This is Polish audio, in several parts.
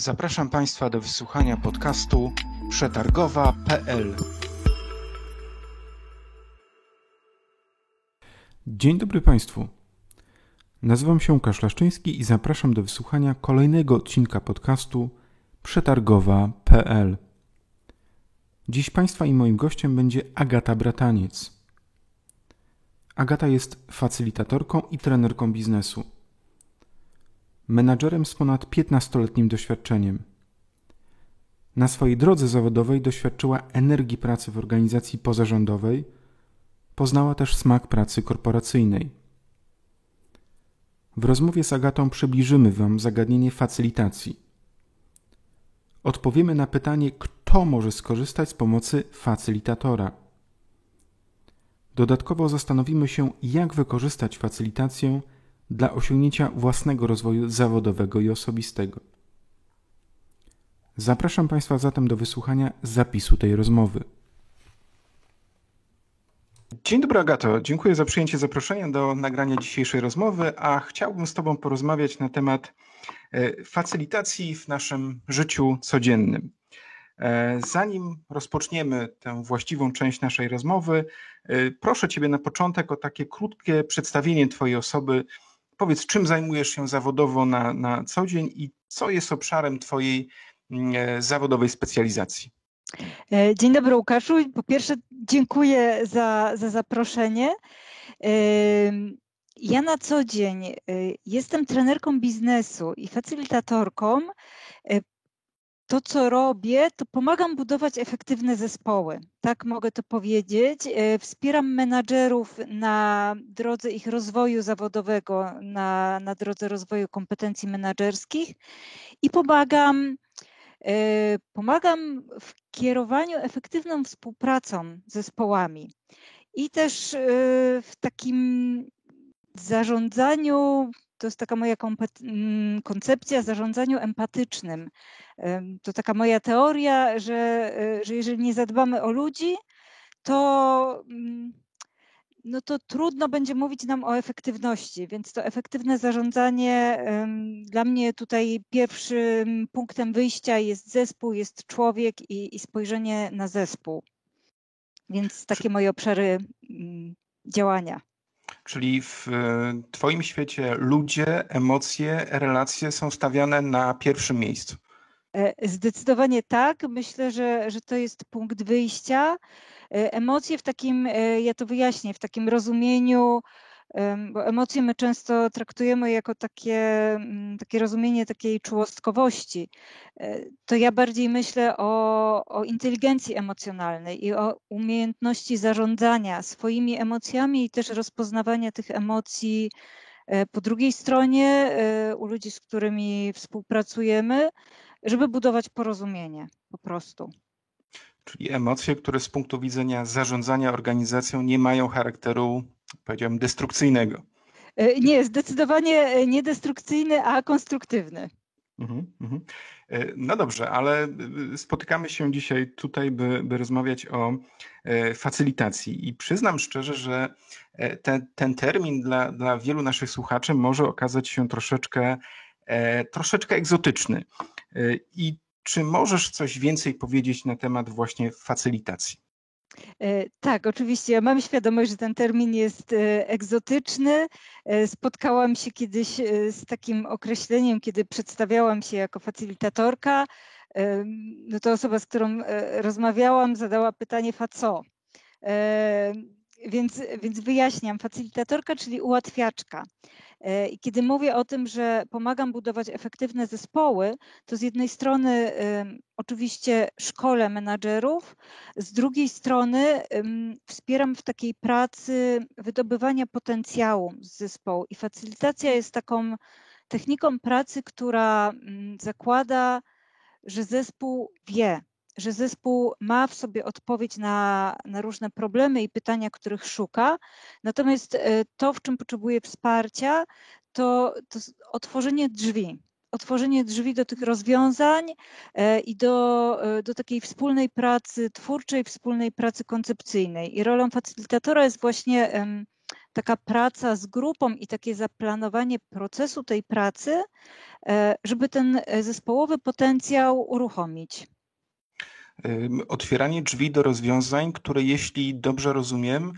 Zapraszam Państwa do wysłuchania podcastu Przetargowa.pl. Dzień dobry Państwu. Nazywam się Łukasz Laszczyński i zapraszam do wysłuchania kolejnego odcinka podcastu Przetargowa.pl. Dziś Państwa i moim gościem będzie Agata Brataniec. Agata jest facylitatorką i trenerką biznesu. Menadżerem z ponad 15-letnim doświadczeniem. Na swojej drodze zawodowej doświadczyła energii pracy w organizacji pozarządowej, poznała też smak pracy korporacyjnej. W rozmowie z Agatą przybliżymy Wam zagadnienie facylitacji. Odpowiemy na pytanie, kto może skorzystać z pomocy facylitatora. Dodatkowo zastanowimy się, jak wykorzystać facylitację dla osiągnięcia własnego rozwoju zawodowego i osobistego. Zapraszam Państwa zatem do wysłuchania zapisu tej rozmowy. Dzień dobry Agato, dziękuję za przyjęcie zaproszenia do nagrania dzisiejszej rozmowy, a chciałbym z Tobą porozmawiać na temat facylitacji w naszym życiu codziennym. Zanim rozpoczniemy tę właściwą część naszej rozmowy, proszę Ciebie na początek o takie krótkie przedstawienie Twojej osoby. Powiedz, czym zajmujesz się zawodowo na co dzień i co jest obszarem Twojej zawodowej specjalizacji? Dzień dobry Łukaszu. Po pierwsze dziękuję za zaproszenie. Ja na co dzień jestem trenerką biznesu i facylitatorką. To, co robię, to pomagam budować efektywne zespoły. Tak mogę to powiedzieć. Wspieram menadżerów na drodze ich rozwoju zawodowego, na drodze rozwoju kompetencji menadżerskich i pomagam w kierowaniu efektywną współpracą z zespołami i też w takim zarządzaniu. To jest taka moja koncepcja zarządzaniu empatycznym. To taka moja teoria, że jeżeli nie zadbamy o ludzi, to trudno będzie mówić nam o efektywności, więc to efektywne zarządzanie dla mnie tutaj pierwszym punktem wyjścia jest zespół, jest człowiek i spojrzenie na zespół. Więc takie moje obszary działania. Czyli w Twoim świecie ludzie, emocje, relacje są stawiane na pierwszym miejscu. Zdecydowanie tak. Myślę, że to jest punkt wyjścia. Emocje w takim, ja to wyjaśnię, w takim rozumieniu, bo emocje my często traktujemy jako takie rozumienie takiej czułostkowości. To ja bardziej myślę o inteligencji emocjonalnej i o umiejętności zarządzania swoimi emocjami i też rozpoznawania tych emocji po drugiej stronie u ludzi, z którymi współpracujemy, żeby budować porozumienie po prostu. Czyli emocje, które z punktu widzenia zarządzania organizacją nie mają charakteru, powiedziałbym, destrukcyjnego. Nie, zdecydowanie nie destrukcyjny, a konstruktywny. No dobrze, ale spotykamy się dzisiaj tutaj, by rozmawiać o facylitacji i przyznam szczerze, że ten termin dla wielu naszych słuchaczy może okazać się troszeczkę egzotyczny. I czy możesz coś więcej powiedzieć na temat właśnie facylitacji? Tak, oczywiście. Ja mam świadomość, że ten termin jest egzotyczny. Spotkałam się kiedyś z takim określeniem, kiedy przedstawiałam się jako facylitatorka. No to osoba, z którą rozmawiałam, zadała pytanie faco. Więc wyjaśniam, facylitatorka, czyli ułatwiaczka. I kiedy mówię o tym, że pomagam budować efektywne zespoły, to z jednej strony oczywiście szkolę menadżerów, z drugiej strony wspieram w takiej pracy wydobywania potencjału z zespołu. I facylitacja jest taką techniką pracy, która zakłada, że zespół wie, że zespół ma w sobie odpowiedź na różne problemy i pytania, których szuka. Natomiast to, w czym potrzebuje wsparcia, to otworzenie drzwi do tych rozwiązań i do takiej wspólnej pracy twórczej, wspólnej pracy koncepcyjnej. I rolą facylitatora jest właśnie taka praca z grupą i takie zaplanowanie procesu tej pracy, żeby ten zespołowy potencjał uruchomić? Otwieranie drzwi do rozwiązań, które, jeśli dobrze rozumiem,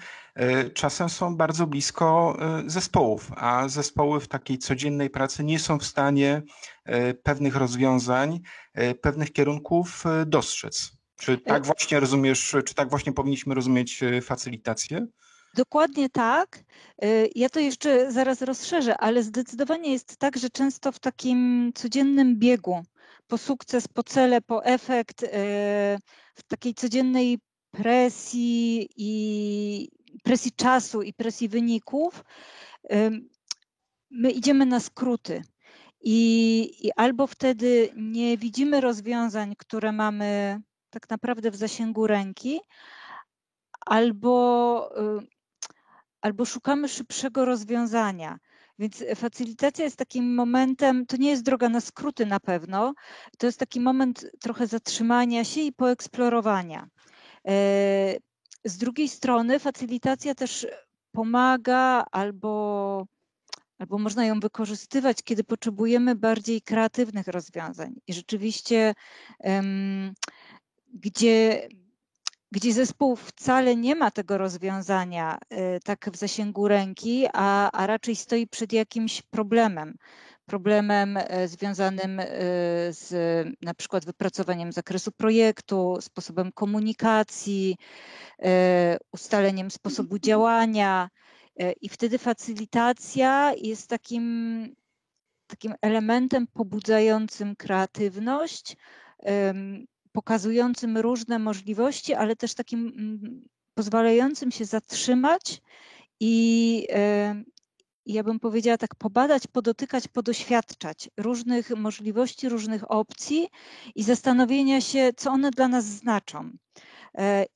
czasem są bardzo blisko zespołów, a zespoły w takiej codziennej pracy nie są w stanie pewnych rozwiązań, pewnych kierunków dostrzec. Czy tak właśnie rozumiesz, czy tak właśnie powinniśmy rozumieć facylitację? Dokładnie tak. Ja to jeszcze zaraz rozszerzę, ale zdecydowanie jest tak, że często w takim codziennym biegu po sukces, po cele, po efekt, w takiej codziennej presji i presji czasu i presji wyników, my idziemy na skróty. I albo wtedy nie widzimy rozwiązań, które mamy tak naprawdę w zasięgu ręki, albo szukamy szybszego rozwiązania. Więc facylitacja jest takim momentem, to nie jest droga na skróty na pewno, to jest taki moment trochę zatrzymania się i poeksplorowania. Z drugiej strony facylitacja też pomaga albo można ją wykorzystywać, kiedy potrzebujemy bardziej kreatywnych rozwiązań. I rzeczywiście, gdzie zespół wcale nie ma tego rozwiązania tak w zasięgu ręki, a raczej stoi przed jakimś problemem związanym z na przykład wypracowaniem zakresu projektu, sposobem komunikacji, ustaleniem sposobu działania. I wtedy facylitacja jest takim elementem pobudzającym kreatywność, pokazującym różne możliwości, ale też takim pozwalającym się zatrzymać i ja bym powiedziała tak, pobadać, podotykać, podoświadczać różnych możliwości, różnych opcji i zastanowienia się, co one dla nas znaczą.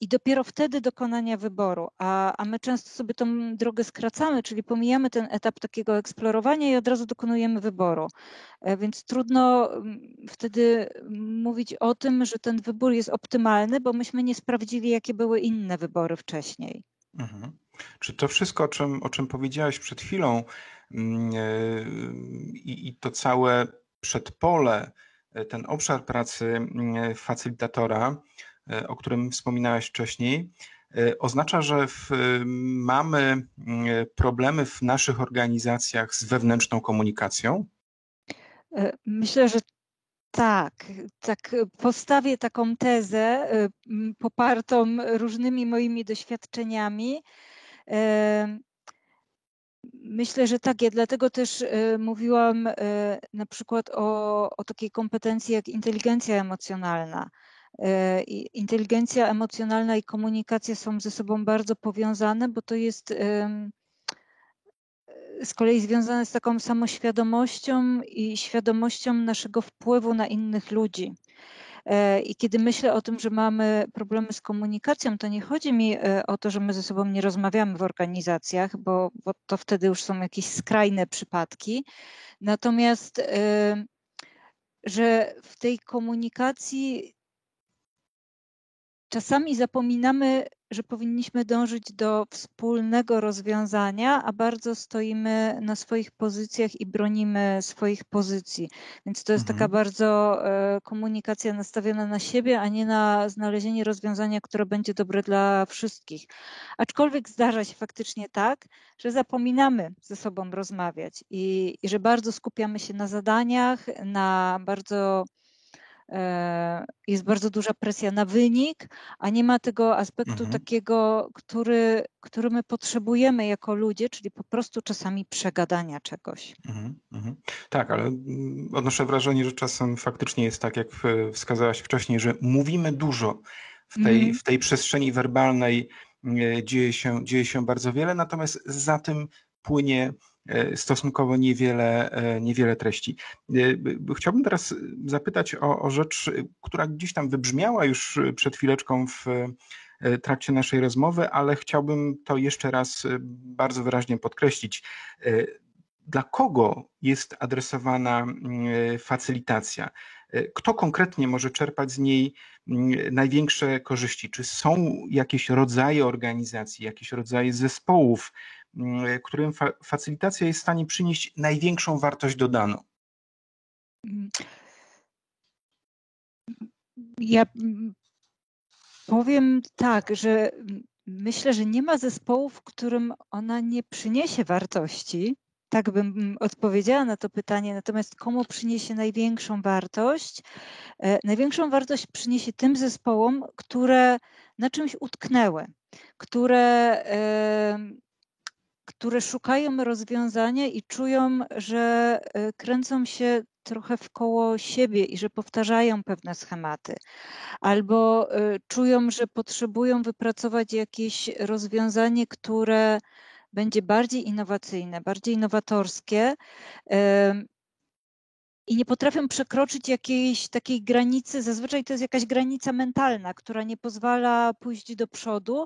I dopiero wtedy dokonania wyboru, a my często sobie tą drogę skracamy, czyli pomijamy ten etap takiego eksplorowania i od razu dokonujemy wyboru. Więc trudno wtedy mówić o tym, że ten wybór jest optymalny, bo myśmy nie sprawdzili, jakie były inne wybory wcześniej. Mhm. Czy to wszystko, o czym powiedziałaś przed chwilą i to całe przedpole, ten obszar pracy facylitatora, o którym wspominałaś wcześniej, oznacza, że mamy problemy w naszych organizacjach z wewnętrzną komunikacją? Myślę, że tak, postawię taką tezę popartą różnymi moimi doświadczeniami. Myślę, że tak, ja dlatego też mówiłam na przykład o takiej kompetencji jak inteligencja emocjonalna. Inteligencja emocjonalna i komunikacja są ze sobą bardzo powiązane, bo to jest z kolei związane z taką samoświadomością i świadomością naszego wpływu na innych ludzi. I kiedy myślę o tym, że mamy problemy z komunikacją, to nie chodzi mi o to, że my ze sobą nie rozmawiamy w organizacjach, bo to wtedy już są jakieś skrajne przypadki. Natomiast, że w tej komunikacji czasami zapominamy, że powinniśmy dążyć do wspólnego rozwiązania, a bardzo stoimy na swoich pozycjach i bronimy swoich pozycji. Więc to jest taka bardzo komunikacja nastawiona na siebie, a nie na znalezienie rozwiązania, które będzie dobre dla wszystkich. Aczkolwiek zdarza się faktycznie tak, że zapominamy ze sobą rozmawiać i że bardzo skupiamy się na zadaniach, jest bardzo duża presja na wynik, a nie ma tego aspektu takiego, który my potrzebujemy jako ludzie, czyli po prostu czasami przegadania czegoś. Tak, ale odnoszę wrażenie, że czasem faktycznie jest tak, jak wskazałaś wcześniej, że mówimy dużo w tej przestrzeni werbalnej, dzieje się bardzo wiele, natomiast za tym płynie stosunkowo niewiele treści. Chciałbym teraz zapytać o rzecz, która gdzieś tam wybrzmiała już przed chwileczką w trakcie naszej rozmowy, ale chciałbym to jeszcze raz bardzo wyraźnie podkreślić. Dla kogo jest adresowana facylitacja? Kto konkretnie może czerpać z niej największe korzyści? Czy są jakieś rodzaje organizacji, jakieś rodzaje zespołów, którym facylitacja jest w stanie przynieść największą wartość dodaną? Ja powiem tak, że myślę, że nie ma zespołu, w którym ona nie przyniesie wartości. Tak bym odpowiedziała na to pytanie, natomiast komu przyniesie największą wartość? Największą wartość przyniesie tym zespołom, które na czymś utknęły, które szukają rozwiązania i czują, że kręcą się trochę wkoło siebie i że powtarzają pewne schematy, albo czują, że potrzebują wypracować jakieś rozwiązanie, które będzie bardziej innowacyjne, bardziej innowatorskie i nie potrafią przekroczyć jakiejś takiej granicy. Zazwyczaj to jest jakaś granica mentalna, która nie pozwala pójść do przodu.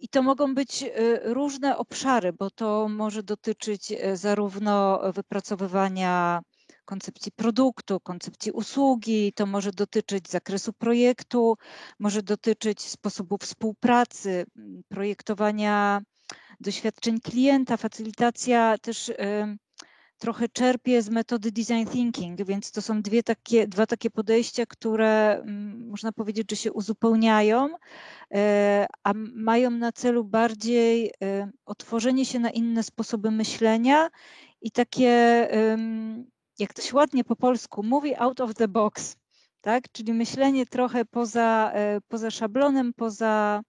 I to mogą być różne obszary, bo to może dotyczyć zarówno wypracowywania koncepcji produktu, koncepcji usługi, to może dotyczyć zakresu projektu, może dotyczyć sposobu współpracy, projektowania doświadczeń klienta. Facylitacja też trochę czerpie z metody design thinking, więc to są dwa takie podejścia, które można powiedzieć, że się uzupełniają, a mają na celu bardziej otworzenie się na inne sposoby myślenia i takie, jak to się ładnie po polsku mówi, out of the box, tak? Czyli myślenie trochę poza szablonem, poza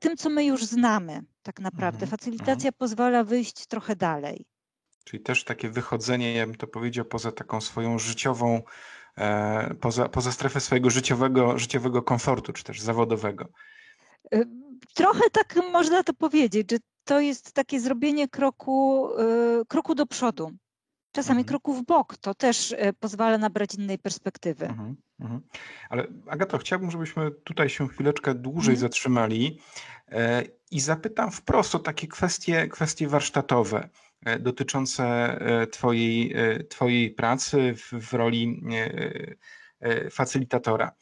tym, co my już znamy tak naprawdę. Facylitacja pozwala wyjść trochę dalej. Czyli też takie wychodzenie, ja bym to powiedział, poza taką swoją życiową, poza strefę swojego życiowego komfortu, czy też zawodowego. Trochę tak można to powiedzieć, że to jest takie zrobienie kroku do przodu. Czasami kroku w bok, to też pozwala nabrać innej perspektywy. Ale Agato, chciałbym, żebyśmy tutaj się chwileczkę dłużej zatrzymali i zapytam wprost o takie kwestie warsztatowe dotyczące twojej pracy w roli facylitatora.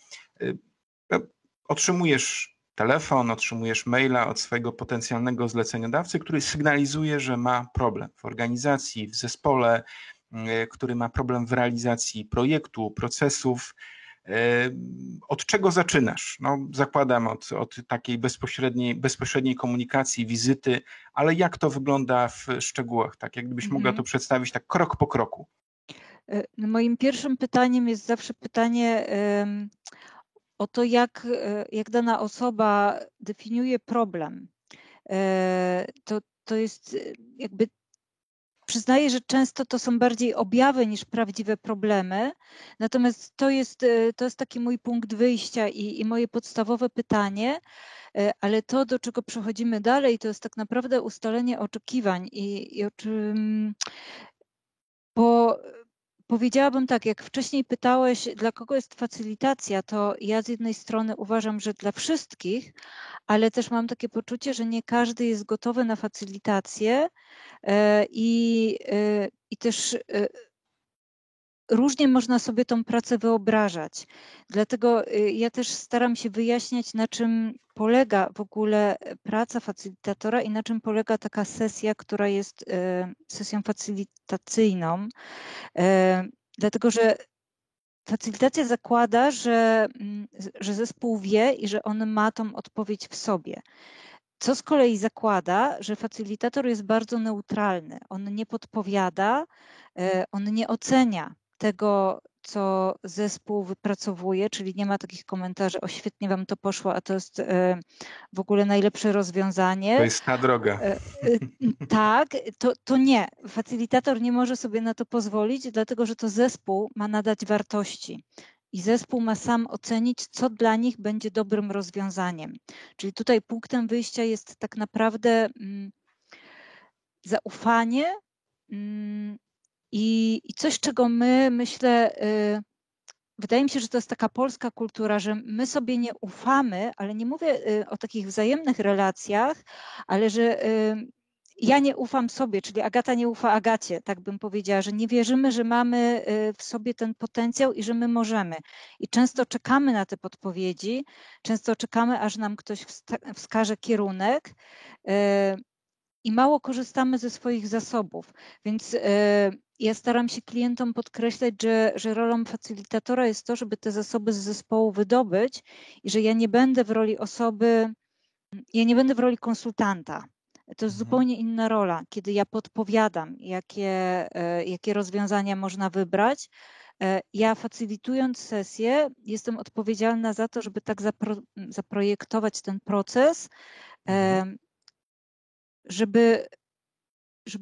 Otrzymujesz telefon, otrzymujesz maila od swojego potencjalnego zleceniodawcy, który sygnalizuje, że ma problem w organizacji, w zespole, który ma problem w realizacji projektu, procesów. Od czego zaczynasz? No, zakładam od takiej bezpośredniej komunikacji, wizyty, ale jak to wygląda w szczegółach? Tak, jak gdybyś mogła to przedstawić tak krok po kroku. Moim pierwszym pytaniem jest zawsze pytanie o to, jak dana osoba definiuje problem. To jest jakby... Przyznaję, że często to są bardziej objawy niż prawdziwe problemy, natomiast to jest taki mój punkt wyjścia i moje podstawowe pytanie, ale to, do czego przechodzimy dalej, to jest tak naprawdę ustalenie oczekiwań i o czym... Bo powiedziałabym tak, jak wcześniej pytałeś, dla kogo jest facylitacja, to ja z jednej strony uważam, że dla wszystkich, ale też mam takie poczucie, że nie każdy jest gotowy na facylitację i też różnie można sobie tą pracę wyobrażać. Dlatego ja też staram się wyjaśniać, na czym polega w ogóle praca facylitatora i na czym polega taka sesja, która jest sesją facylitacyjną. Dlatego, że facylitacja zakłada, że zespół wie i że on ma tą odpowiedź w sobie. Co z kolei zakłada, że facylitator jest bardzo neutralny. On nie podpowiada, on nie ocenia tego, co zespół wypracowuje, czyli nie ma takich komentarzy, o świetnie wam to poszło, a to jest w ogóle najlepsze rozwiązanie. To jest ta droga. Tak, to nie. Facylitator nie może sobie na to pozwolić, dlatego że to zespół ma nadać wartości. I zespół ma sam ocenić, co dla nich będzie dobrym rozwiązaniem. Czyli tutaj punktem wyjścia jest tak naprawdę zaufanie i coś, czego my, myślę, wydaje mi się, że to jest taka polska kultura, że my sobie nie ufamy, ale nie mówię o takich wzajemnych relacjach, ale że ja nie ufam sobie, czyli Agata nie ufa Agacie, tak bym powiedziała, że nie wierzymy, że mamy w sobie ten potencjał i że my możemy. I często czekamy na te podpowiedzi, często czekamy, aż nam ktoś wskaże kierunek i mało korzystamy ze swoich zasobów. Więc ja staram się klientom podkreślać, że rolą facylitatora jest to, żeby te zasoby z zespołu wydobyć i że ja nie będę w roli osoby, ja nie będę w roli konsultanta. To jest zupełnie inna rola, kiedy ja podpowiadam, jakie rozwiązania można wybrać. Ja facylitując sesję jestem odpowiedzialna za to, żeby tak zaprojektować ten proces, żeby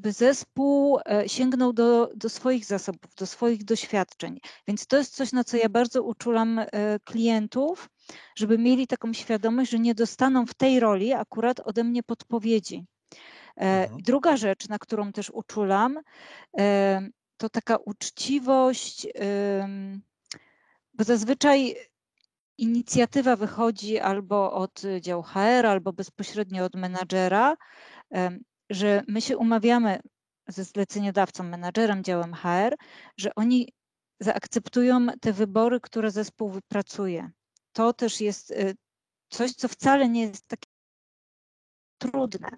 zespół sięgnął do swoich zasobów, do swoich doświadczeń. Więc to jest coś, na co ja bardzo uczulam klientów, żeby mieli taką świadomość, że nie dostaną w tej roli akurat ode mnie podpowiedzi. Druga rzecz, na którą też uczulam, to taka uczciwość, bo zazwyczaj inicjatywa wychodzi albo od działu HR, albo bezpośrednio od menadżera, że my się umawiamy ze zleceniodawcą, menadżerem, działem HR, że oni zaakceptują te wybory, które zespół wypracuje. To też jest coś, co wcale nie jest takie trudne,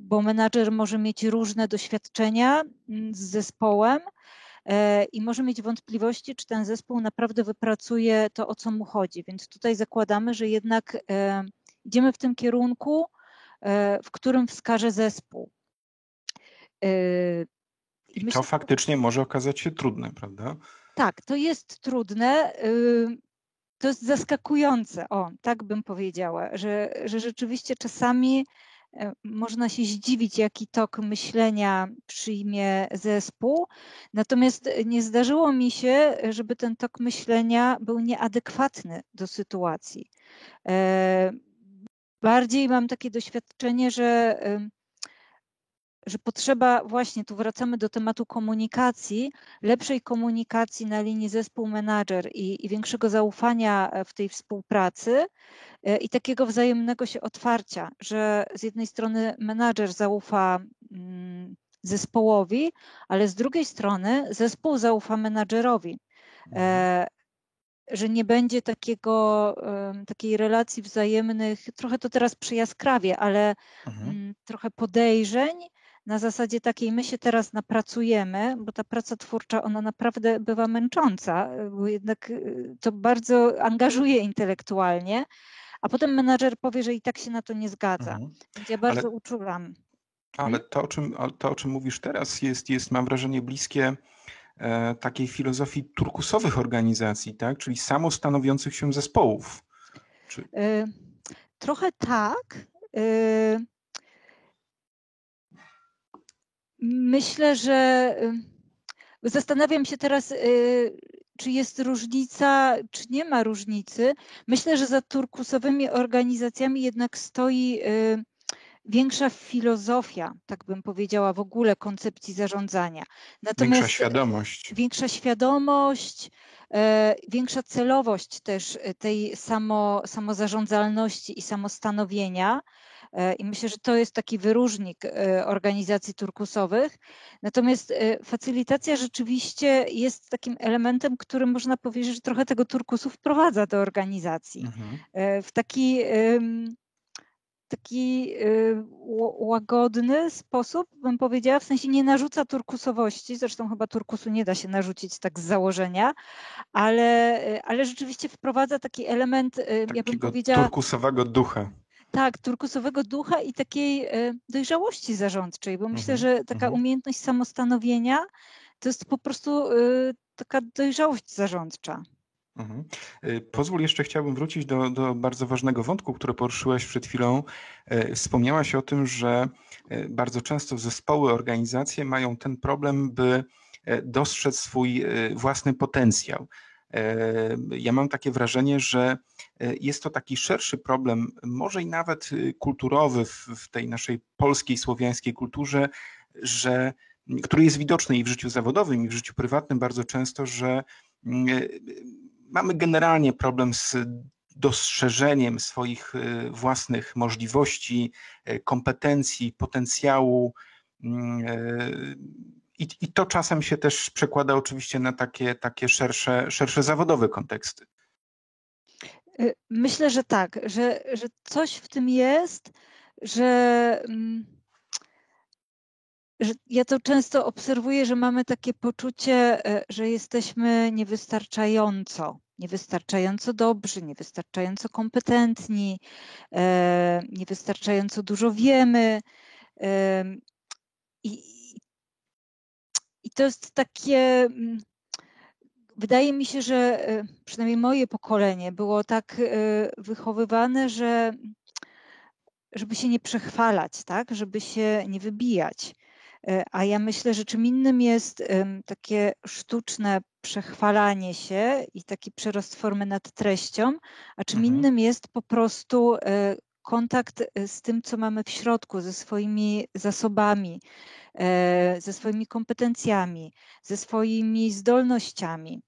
bo menadżer może mieć różne doświadczenia z zespołem i może mieć wątpliwości, czy ten zespół naprawdę wypracuje to, o co mu chodzi. Więc tutaj zakładamy, że jednak idziemy w tym kierunku, w którym wskaże zespół. I to faktycznie może okazać się trudne, prawda? Tak, to jest trudne, to jest zaskakujące, o, tak bym powiedziała, że rzeczywiście czasami można się zdziwić, jaki tok myślenia przyjmie zespół, natomiast nie zdarzyło mi się, żeby ten tok myślenia był nieadekwatny do sytuacji. Bardziej mam takie doświadczenie, że potrzeba, właśnie tu wracamy do tematu komunikacji, lepszej komunikacji na linii zespół-menadżer i większego zaufania w tej współpracy i takiego wzajemnego się otwarcia, że z jednej strony menadżer zaufa zespołowi, ale z drugiej strony zespół zaufa menadżerowi. Że nie będzie takiej relacji wzajemnych, trochę to teraz przyjaskrawie, ale trochę podejrzeń na zasadzie takiej, my się teraz napracujemy, bo ta praca twórcza, ona naprawdę bywa męcząca, bo jednak to bardzo angażuje intelektualnie, a potem menadżer powie, że i tak się na to nie zgadza. Więc ja bardzo uczulam. Ale to, o czym mówisz teraz jest, mam wrażenie, bliskie takiej filozofii turkusowych organizacji, tak? Czyli samostanowiących się zespołów. Trochę tak. Myślę, że zastanawiam się teraz, czy jest różnica, czy nie ma różnicy. Myślę, że za turkusowymi organizacjami jednak stoi większa filozofia, tak bym powiedziała, w ogóle koncepcji zarządzania. Natomiast większa świadomość. Większa świadomość, większa celowość też tej samozarządzalności i samostanowienia. I myślę, że to jest taki wyróżnik organizacji turkusowych. Natomiast facylitacja rzeczywiście jest takim elementem, który można powiedzieć, że trochę tego turkusu wprowadza do organizacji. W taki łagodny sposób, bym powiedziała, w sensie nie narzuca turkusowości, zresztą chyba turkusu nie da się narzucić tak z założenia, ale rzeczywiście wprowadza taki element, ja bym powiedziała... turkusowego ducha. Tak, turkusowego ducha i takiej dojrzałości zarządczej, bo myślę, że taka umiejętność samostanowienia to jest po prostu taka dojrzałość zarządcza. Pozwól, jeszcze chciałbym wrócić do bardzo ważnego wątku, który poruszyłaś przed chwilą. Wspomniałaś o tym, że bardzo często zespoły, organizacje mają ten problem, by dostrzec swój własny potencjał. Ja mam takie wrażenie, że jest to taki szerszy problem, może i nawet kulturowy w tej naszej polskiej, słowiańskiej kulturze, który jest widoczny i w życiu zawodowym, i w życiu prywatnym bardzo często, że mamy generalnie problem z dostrzeżeniem swoich własnych możliwości, kompetencji, potencjału. I to czasem się też przekłada oczywiście na takie szersze zawodowe konteksty. Myślę, że tak, że coś w tym jest, że ja to często obserwuję, że mamy takie poczucie, że jesteśmy niewystarczająco dobrzy, niewystarczająco kompetentni, niewystarczająco dużo wiemy. I to jest takie, wydaje mi się, że przynajmniej moje pokolenie było tak wychowywane, żeby się nie przechwalać, tak? Żeby się nie wybijać. A ja myślę, że czym innym jest takie sztuczne przechwalanie się i taki przerost formy nad treścią, a czym innym jest po prostu kontakt z tym, co mamy w środku, ze swoimi zasobami, ze swoimi kompetencjami, ze swoimi zdolnościami,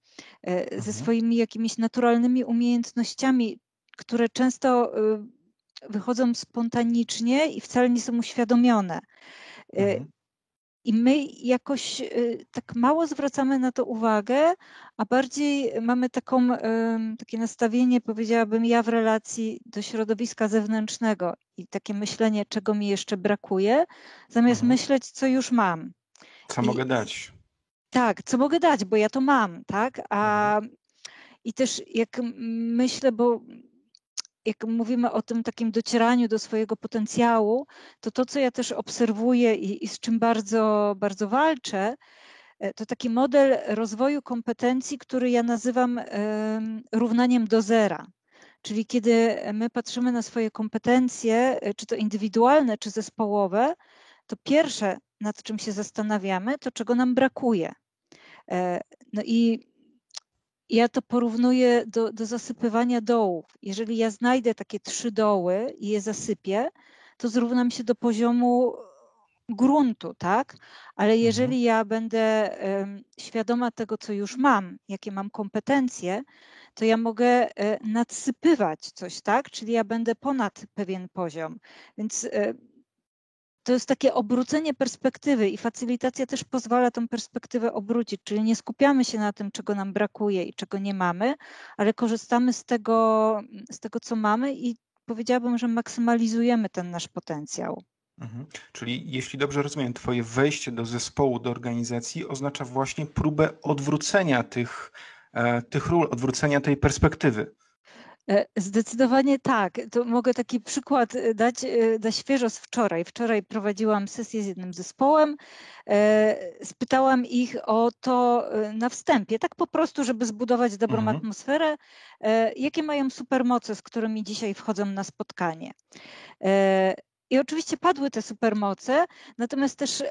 ze swoimi jakimiś naturalnymi umiejętnościami, które często wychodzą spontanicznie i wcale nie są uświadomione. I my jakoś tak mało zwracamy na to uwagę, a bardziej mamy takie nastawienie, powiedziałabym ja, w relacji do środowiska zewnętrznego i takie myślenie, czego mi jeszcze brakuje, zamiast myśleć, co już mam. Co mogę dać. Tak, co mogę dać, bo ja to mam, tak? I też jak myślę, bo jak mówimy o tym takim docieraniu do swojego potencjału, to co ja też obserwuję i z czym bardzo, bardzo walczę, to taki model rozwoju kompetencji, który ja nazywam równaniem do zera. Czyli kiedy my patrzymy na swoje kompetencje, czy to indywidualne, czy zespołowe, to pierwsze, nad czym się zastanawiamy, to czego nam brakuje. No i ja to porównuję do zasypywania dołów. Jeżeli ja znajdę takie 3 doły i je zasypię, to zrównam się do poziomu gruntu, tak? Ale jeżeli ja będę świadoma tego, co już mam, jakie mam kompetencje, to ja mogę nadsypywać coś, tak? Czyli ja będę ponad pewien poziom. Więc to jest takie obrócenie perspektywy i facylitacja też pozwala tą perspektywę obrócić, czyli nie skupiamy się na tym, czego nam brakuje i czego nie mamy, ale korzystamy z tego, co mamy i powiedziałabym, że maksymalizujemy ten nasz potencjał. Czyli jeśli dobrze rozumiem, twoje wejście do zespołu, do organizacji oznacza właśnie próbę odwrócenia tych ról, odwrócenia tej perspektywy. Zdecydowanie tak. To mogę taki przykład dać na świeżo z wczoraj. Wczoraj prowadziłam sesję z jednym zespołem. Spytałam ich o to na wstępie, tak po prostu, żeby zbudować dobrą atmosferę. Jakie mają supermoce, z którymi dzisiaj wchodzą na spotkanie? I oczywiście padły te supermoce, natomiast też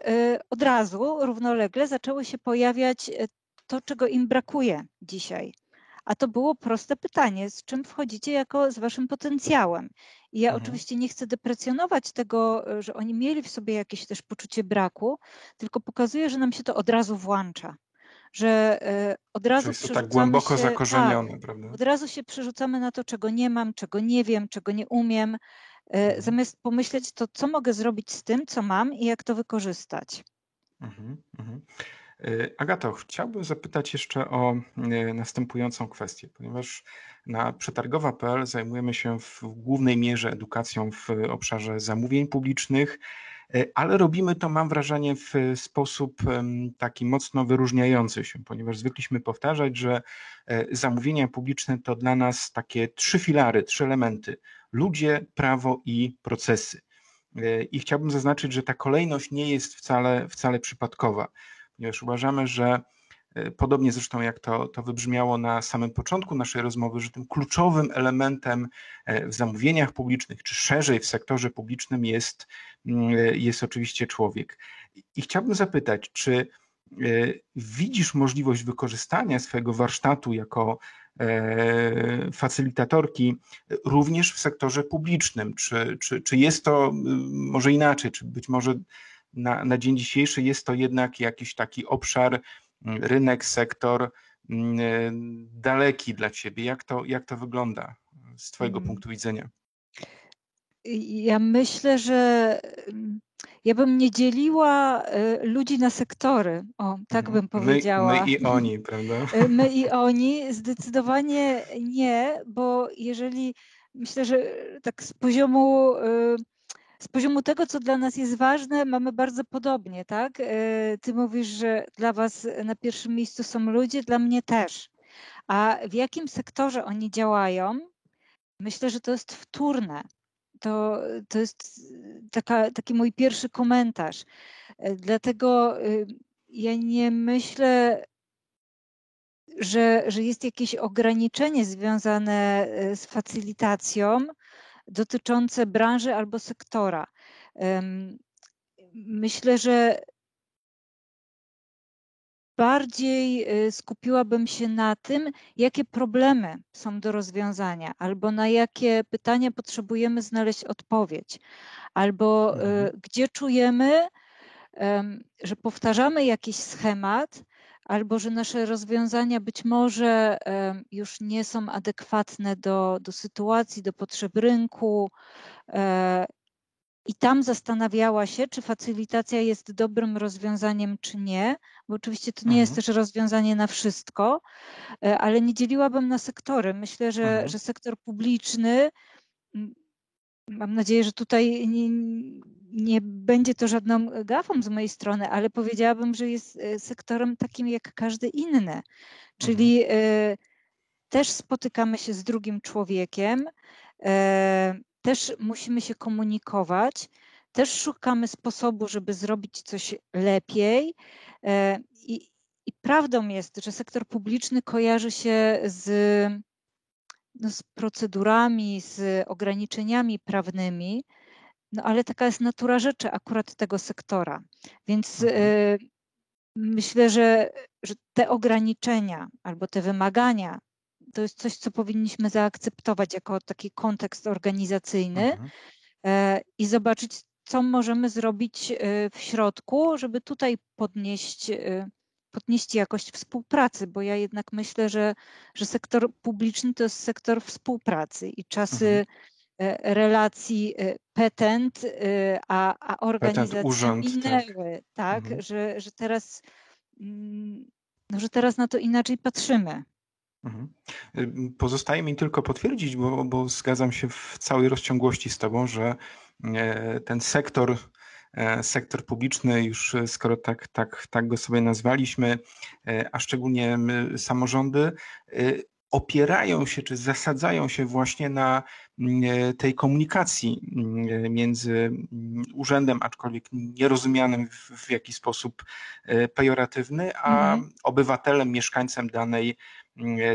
od razu, równolegle zaczęły się pojawiać to, czego im brakuje dzisiaj. A to było proste pytanie, z czym wchodzicie z waszym potencjałem? I ja oczywiście nie chcę deprecjonować tego, że oni mieli w sobie jakieś też poczucie braku, tylko pokazuję, że nam się to od razu włącza, że od razu przerzucamy się, tak głęboko zakorzenione, prawda? Od razu się przerzucamy na to, czego nie mam, czego nie wiem, czego nie umiem, zamiast pomyśleć to, co mogę zrobić z tym, co mam i jak to wykorzystać. Agato, chciałbym zapytać jeszcze o następującą kwestię, ponieważ na przetargowa.pl zajmujemy się w głównej mierze edukacją w obszarze zamówień publicznych, ale robimy to, mam wrażenie, w sposób taki mocno wyróżniający się, ponieważ zwykliśmy powtarzać, że zamówienia publiczne to dla nas takie 3 filary, 3 elementy: ludzie, prawo i procesy. I chciałbym zaznaczyć, że ta kolejność nie jest wcale przypadkowa, ponieważ uważamy, że podobnie zresztą jak to wybrzmiało na samym początku naszej rozmowy, że tym kluczowym elementem w zamówieniach publicznych, czy szerzej w sektorze publicznym jest oczywiście człowiek. I chciałbym zapytać, czy widzisz możliwość wykorzystania swojego warsztatu jako facylitatorki również w sektorze publicznym? Czy jest to może inaczej, czy być może na dzień dzisiejszy jest to jednak jakiś taki obszar, rynek, sektor daleki dla ciebie? Jak to wygląda z Twojego punktu widzenia? Ja myślę, że ja bym nie dzieliła ludzi na sektory, o, tak bym powiedziała. My i oni, prawda? My i oni, zdecydowanie nie, bo jeżeli, myślę, że tak z poziomu tego, co dla nas jest ważne, mamy bardzo podobnie, tak? Ty mówisz, że dla was na pierwszym miejscu są ludzie, dla mnie też. A w jakim sektorze oni działają? Myślę, że to jest wtórne. To jest taki mój pierwszy komentarz. Dlatego ja nie myślę, że jest jakieś ograniczenie związane z facylitacją dotyczące branży albo sektora. Myślę, że bardziej skupiłabym się na tym, jakie problemy są do rozwiązania, albo na jakie pytania potrzebujemy znaleźć odpowiedź, albo gdzie czujemy, że powtarzamy jakiś schemat, albo że nasze rozwiązania być może już nie są adekwatne do sytuacji, do potrzeb rynku. I tam zastanawiała się, czy facylitacja jest dobrym rozwiązaniem, czy nie, bo oczywiście to nie jest też rozwiązanie na wszystko, ale nie dzieliłabym na sektory. Myślę, że sektor publiczny, mam nadzieję, że tutaj nie będzie to żadną gafą z mojej strony, ale powiedziałabym, że jest sektorem takim jak każdy inny, czyli też spotykamy się z drugim człowiekiem, też musimy się komunikować, też szukamy sposobu, żeby zrobić coś lepiej. I prawdą jest, że sektor publiczny kojarzy się z procedurami, z ograniczeniami prawnymi, no ale taka jest natura rzeczy akurat tego sektora. Więc myślę, że te ograniczenia albo te wymagania to jest coś, co powinniśmy zaakceptować jako taki kontekst organizacyjny i zobaczyć, co możemy zrobić w środku, żeby tutaj podnieść jakość współpracy, bo ja jednak myślę, że sektor publiczny to jest sektor współpracy i czasy relacji petent, a organizacje minęły, tak, że teraz na to inaczej patrzymy. Pozostaje mi tylko potwierdzić, bo zgadzam się w całej rozciągłości z Tobą, że ten sektor publiczny, już skoro tak go sobie nazwaliśmy, a szczególnie samorządy, opierają się czy zasadzają się właśnie na tej komunikacji między urzędem, aczkolwiek nierozumianym w jakiś sposób pejoratywny, a obywatelem, mieszkańcem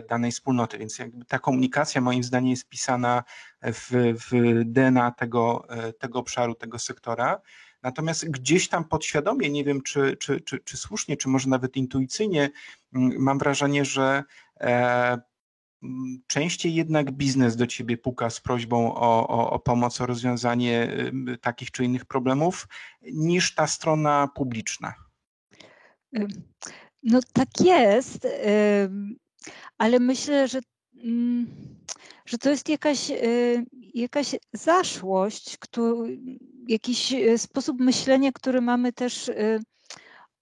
danej wspólnoty, więc jakby ta komunikacja moim zdaniem jest wpisana w DNA tego obszaru, tego sektora. Natomiast gdzieś tam podświadomie, nie wiem czy słusznie, czy może nawet intuicyjnie, mam wrażenie, że częściej jednak biznes do ciebie puka z prośbą o pomoc, o rozwiązanie takich czy innych problemów, niż ta strona publiczna. No tak jest, ale myślę, że to jest jakaś zaszłość, jakiś sposób myślenia, który mamy też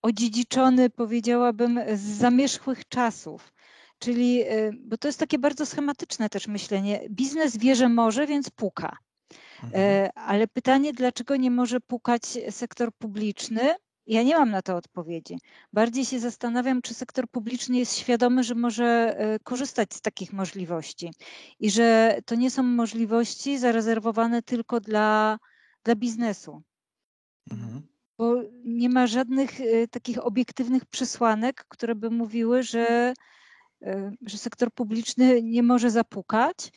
odziedziczony, powiedziałabym, z zamierzchłych czasów. Czyli, bo to jest takie bardzo schematyczne też myślenie. Biznes wie, że może, więc puka. Ale pytanie, dlaczego nie może pukać sektor publiczny? Ja nie mam na to odpowiedzi. Bardziej się zastanawiam, czy sektor publiczny jest świadomy, że może korzystać z takich możliwości i że to nie są możliwości zarezerwowane tylko dla biznesu. Bo nie ma żadnych takich obiektywnych przesłanek, które by mówiły, że sektor publiczny nie może zapukać.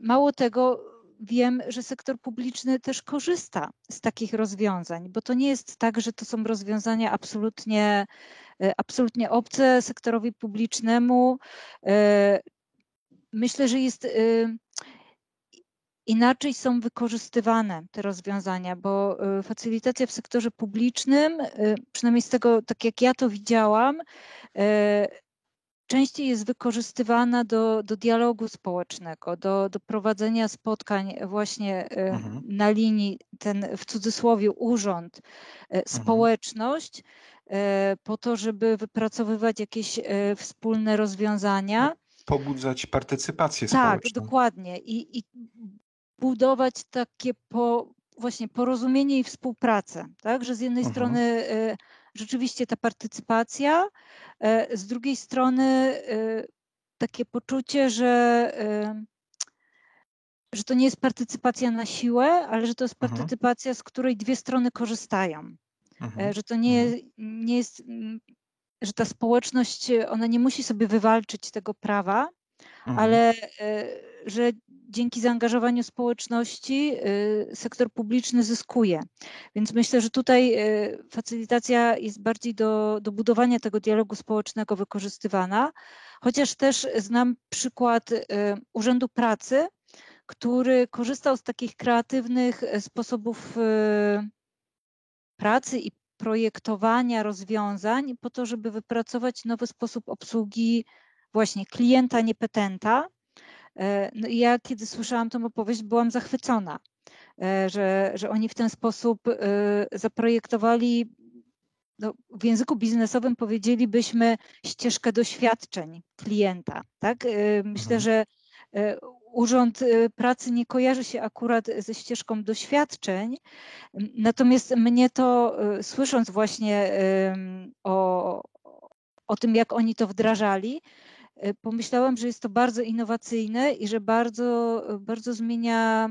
Mało tego, wiem, że sektor publiczny też korzysta z takich rozwiązań, bo to nie jest tak, że to są rozwiązania absolutnie obce sektorowi publicznemu. Myślę, że jest inaczej są wykorzystywane te rozwiązania, bo facylitacja w sektorze publicznym, przynajmniej z tego, tak jak ja to widziałam, częściej jest wykorzystywana do dialogu społecznego, do prowadzenia spotkań właśnie na linii, ten w cudzysłowie urząd, społeczność, po to, żeby wypracowywać jakieś wspólne rozwiązania. Pobudzać partycypację społeczną. Tak, dokładnie. I budować takie właśnie porozumienie i współpracę, tak? Że z jednej strony rzeczywiście ta partycypacja, z drugiej strony takie poczucie, że to nie jest partycypacja na siłę, ale że to jest partycypacja, z której dwie strony korzystają. Że to nie jest, że ta społeczność, ona nie musi sobie wywalczyć tego prawa, ale że dzięki zaangażowaniu społeczności sektor publiczny zyskuje. Więc myślę, że tutaj facylitacja jest bardziej do budowania tego dialogu społecznego wykorzystywana, chociaż też znam przykład Urzędu Pracy, który korzystał z takich kreatywnych sposobów pracy i projektowania rozwiązań po to, żeby wypracować nowy sposób obsługi właśnie klienta, nie petenta. No i ja, kiedy słyszałam tę opowieść, byłam zachwycona, że oni w ten sposób zaprojektowali, no, w języku biznesowym powiedzielibyśmy ścieżkę doświadczeń klienta. Tak? Myślę, że Urząd Pracy nie kojarzy się akurat ze ścieżką doświadczeń, natomiast mnie to, słysząc właśnie o tym, jak oni to wdrażali, pomyślałam, że jest to bardzo innowacyjne i że bardzo, bardzo zmienia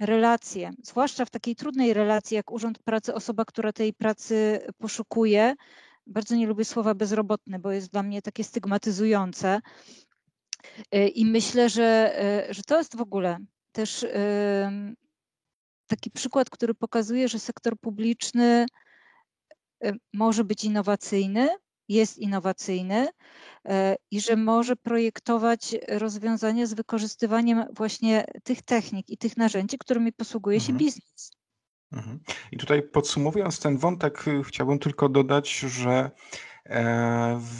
relacje, zwłaszcza w takiej trudnej relacji jak Urząd Pracy, osoba, która tej pracy poszukuje. Bardzo nie lubię słowa bezrobotny, bo jest dla mnie takie stygmatyzujące. I myślę, że to jest w ogóle też taki przykład, który pokazuje, że sektor publiczny może być innowacyjny, jest innowacyjny i że może projektować rozwiązania z wykorzystywaniem właśnie tych technik i tych narzędzi, którymi posługuje się biznes. I tutaj, podsumowując ten wątek, chciałbym tylko dodać, że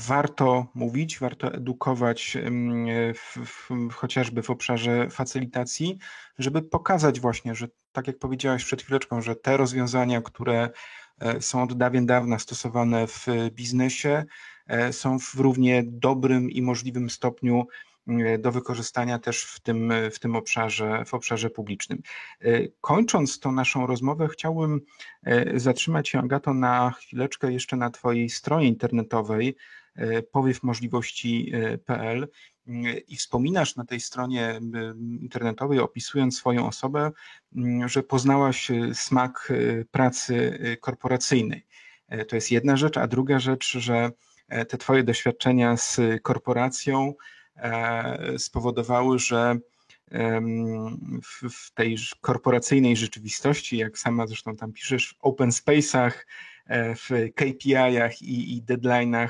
warto mówić, warto edukować chociażby w obszarze facylitacji, żeby pokazać właśnie, że tak jak powiedziałaś przed chwileczką, że te rozwiązania, które są od dawien dawna stosowane w biznesie, są w równie dobrym i możliwym stopniu do wykorzystania też w tym obszarze, w obszarze publicznym. Kończąc tą naszą rozmowę, chciałbym zatrzymać się, Agato, na chwileczkę jeszcze na Twojej stronie internetowej Powiew możliwości.pl i wspominasz na tej stronie internetowej, opisując swoją osobę, że poznałaś smak pracy korporacyjnej. To jest jedna rzecz, a druga rzecz, że te Twoje doświadczenia z korporacją spowodowały, że w tej korporacyjnej rzeczywistości, jak sama zresztą tam piszesz, w open space'ach, w KPI-ach i deadline'ach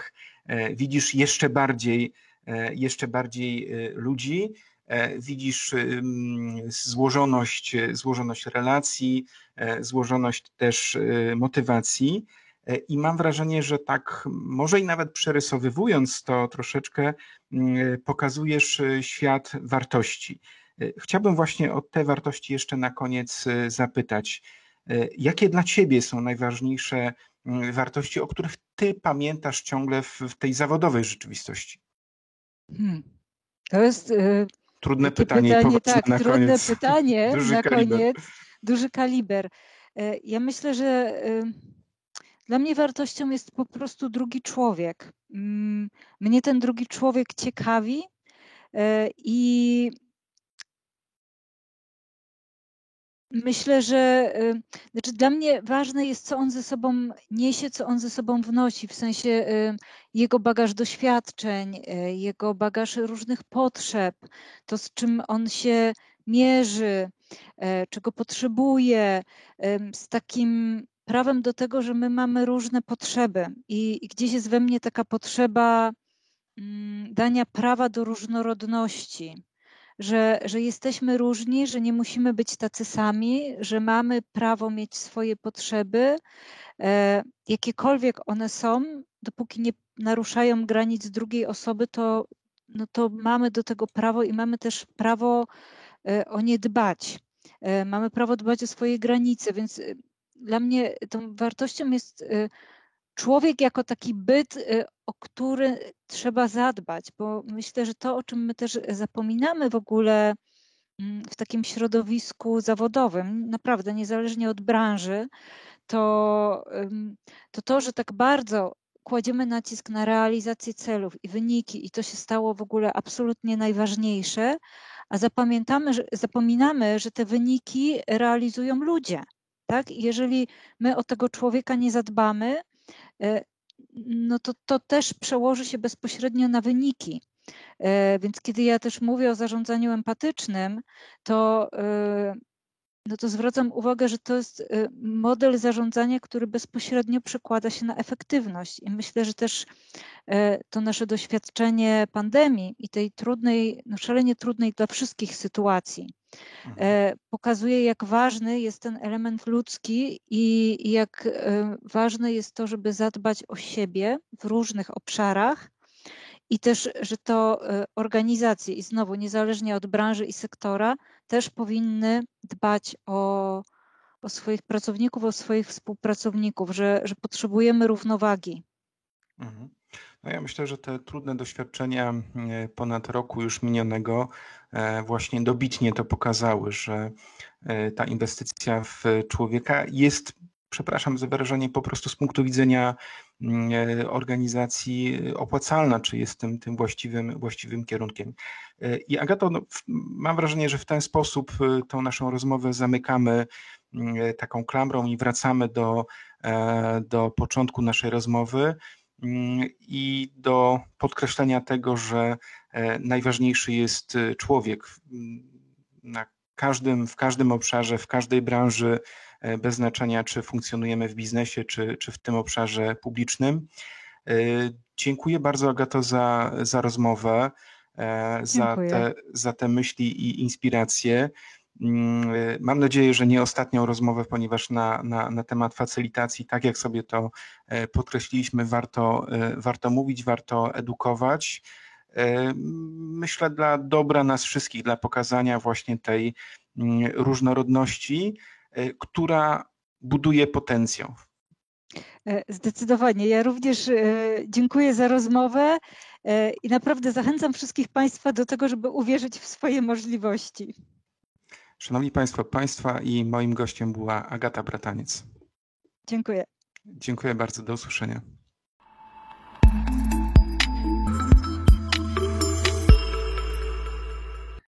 widzisz jeszcze bardziej ludzi, widzisz złożoność relacji, złożoność też motywacji. I mam wrażenie, że tak, może i nawet przerysowywując to troszeczkę, pokazujesz świat wartości. Chciałbym właśnie o te wartości jeszcze na koniec zapytać. Jakie dla Ciebie są najważniejsze wartości, o których Ty pamiętasz ciągle w tej zawodowej rzeczywistości? To jest trudne pytanie tak, na trudne koniec. Pytanie duży na kaliber. Koniec. Duży kaliber. Ja myślę, że dla mnie wartością jest po prostu drugi człowiek. Mnie ten drugi człowiek ciekawi i myślę, że znaczy dla mnie ważne jest, co on ze sobą niesie, co on ze sobą wnosi, w sensie jego bagaż doświadczeń, jego bagaż różnych potrzeb, to z czym on się mierzy, czego potrzebuje, z takim prawem do tego, że my mamy różne potrzeby i gdzieś jest we mnie taka potrzeba dania prawa do różnorodności, że jesteśmy różni, że nie musimy być tacy sami, że mamy prawo mieć swoje potrzeby, jakiekolwiek one są dopóki nie naruszają granic drugiej osoby, to, no to mamy do tego prawo i mamy też prawo o nie dbać. Mamy prawo dbać o swoje granice, więc dla mnie tą wartością jest człowiek jako taki byt, o który trzeba zadbać, bo myślę, że to, o czym my też zapominamy w ogóle w takim środowisku zawodowym, naprawdę niezależnie od branży, to, że tak bardzo kładziemy nacisk na realizację celów i wyniki i to się stało w ogóle absolutnie najważniejsze, a zapominamy, że te wyniki realizują ludzie. Tak? I jeżeli my o tego człowieka nie zadbamy, no to też przełoży się bezpośrednio na wyniki. Więc kiedy ja też mówię o zarządzaniu empatycznym, to zwracam uwagę, że to jest model zarządzania, który bezpośrednio przekłada się na efektywność. I myślę, że też to nasze doświadczenie pandemii i tej trudnej, no szalenie trudnej dla wszystkich sytuacji, pokazuje, jak ważny jest ten element ludzki i jak ważne jest to, żeby zadbać o siebie w różnych obszarach i też, że to organizacje i znowu niezależnie od branży i sektora też powinny dbać o swoich pracowników, o swoich współpracowników, że potrzebujemy równowagi. No ja myślę, że te trudne doświadczenia ponad roku już minionego właśnie dobitnie to pokazały, że ta inwestycja w człowieka jest, przepraszam za wyrażenie, po prostu z punktu widzenia organizacji opłacalna, czy jest tym właściwym kierunkiem. I Agato, no, mam wrażenie, że w ten sposób tą naszą rozmowę zamykamy taką klamrą i wracamy do początku naszej rozmowy i do podkreślenia tego, że najważniejszy jest człowiek w każdym obszarze, w każdej branży, bez znaczenia czy funkcjonujemy w biznesie, czy w tym obszarze publicznym. Dziękuję bardzo, Agato, za rozmowę, za te myśli i inspiracje. Mam nadzieję, że nie ostatnią rozmowę, ponieważ na temat facylitacji, tak jak sobie to podkreśliliśmy, warto mówić, warto edukować. Myślę dla dobra nas wszystkich, dla pokazania właśnie tej różnorodności, która buduje potencjał. Zdecydowanie. Ja również dziękuję za rozmowę i naprawdę zachęcam wszystkich Państwa do tego, żeby uwierzyć w swoje możliwości. Szanowni Państwo, i moim gościem była Agata Brataniec. Dziękuję. Dziękuję bardzo. Do usłyszenia.